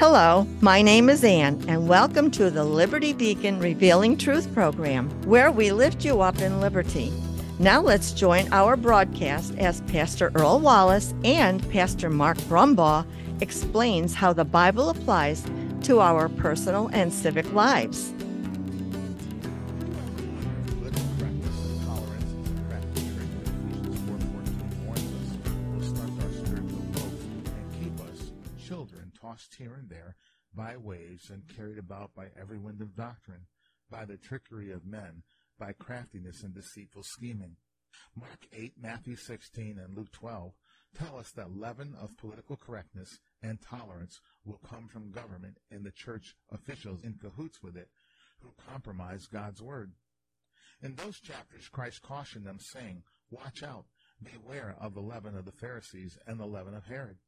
Hello, my name is Anne, and welcome to the Liberty Beacon Revealing Truth Program, where we lift you up in liberty. Now let's join our broadcast as Pastor Earl Wallace and Pastor Mark Brumbaugh explains how the Bible applies to our personal and civic lives. Tossed here and there by waves and carried about by every wind of doctrine, by the trickery of men, by craftiness and deceitful scheming. Mark 8, Matthew 16, and Luke 12 tell us that leaven of political correctness and tolerance will come from government and the church officials in cahoots with it, who compromise God's word. In those chapters, Christ cautioned them, saying, "Watch out, beware of the leaven of the Pharisees and the leaven of Herod."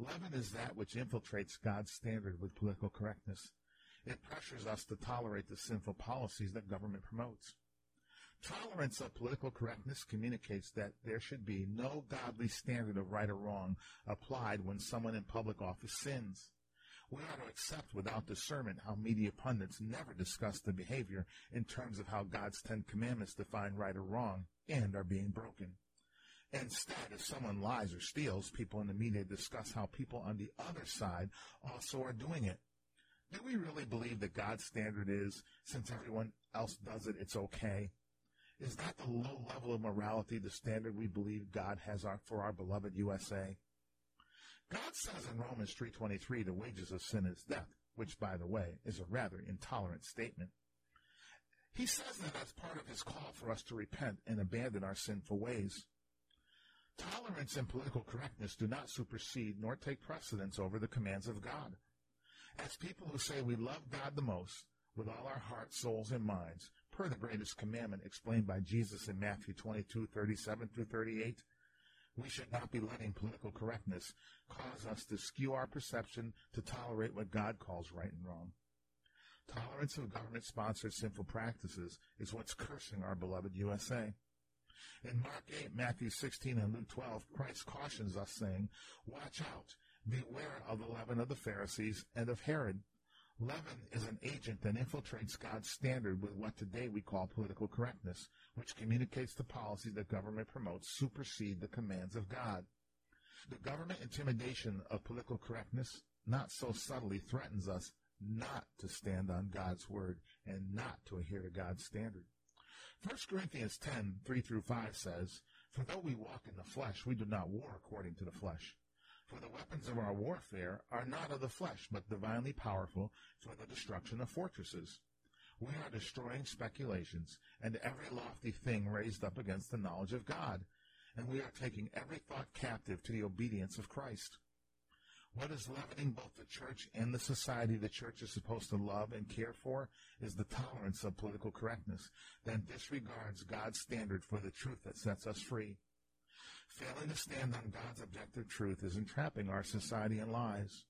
Leaven is that which infiltrates God's standard with political correctness. It pressures us to tolerate the sinful policies that government promotes. Tolerance of political correctness communicates that there should be no godly standard of right or wrong applied when someone in public office sins. We ought to accept without discernment how media pundits never discuss the behavior in terms of how God's Ten Commandments define right or wrong and are being broken. Instead, if someone lies or steals, people in the media discuss how people on the other side also are doing it. Do we really believe that God's standard is, since everyone else does it, it's okay? Is that the low level of morality, the standard we believe God has for our beloved USA? God says in Romans 3.23, the wages of sin is death, which, by the way, is a rather intolerant statement. He says that as part of his call for us to repent and abandon our sinful ways. Tolerance and political correctness do not supersede nor take precedence over the commands of God. As people who say we love God the most, with all our hearts, souls, and minds, per the greatest commandment explained by Jesus in Matthew 22, 37-38, we should not be letting political correctness cause us to skew our perception to tolerate what God calls right and wrong. Tolerance of government-sponsored sinful practices is what's cursing our beloved USA. In Mark 8, Matthew 16, and Luke 12, Christ cautions us, saying, "Watch out, beware of the leaven of the Pharisees and of Herod." Leaven is an agent that infiltrates God's standard with what today we call political correctness, which communicates the policies that government promotes supersede the commands of God. The government intimidation of political correctness not so subtly threatens us not to stand on God's word and not to adhere to God's standard. 1 Corinthians 10, 3-5 says, "For though we walk in the flesh, we do not war according to the flesh. For the weapons of our warfare are not of the flesh, but divinely powerful for the destruction of fortresses. We are destroying speculations and every lofty thing raised up against the knowledge of God, and we are taking every thought captive to the obedience of Christ." What is leavening both the church and the society the church is supposed to love and care for is the tolerance of political correctness that disregards God's standard for the truth that sets us free. Failing to stand on God's objective truth is entrapping our society in lies.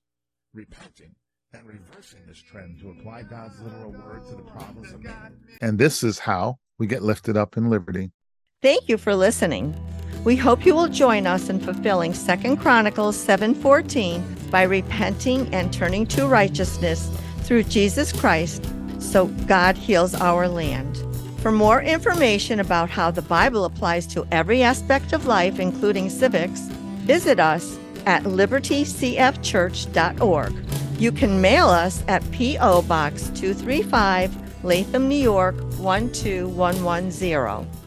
Repenting and reversing this trend to apply God's literal word to the problems of man. And this is how we get lifted up in liberty. Thank you for listening. We hope you will join us in fulfilling 2 Chronicles 7:14 by repenting and turning to righteousness through Jesus Christ, so God heals our land. For more information about how the Bible applies to every aspect of life, including civics, visit us at libertycfchurch.org. You can mail us at P.O. Box 235, Latham, New York, 12110.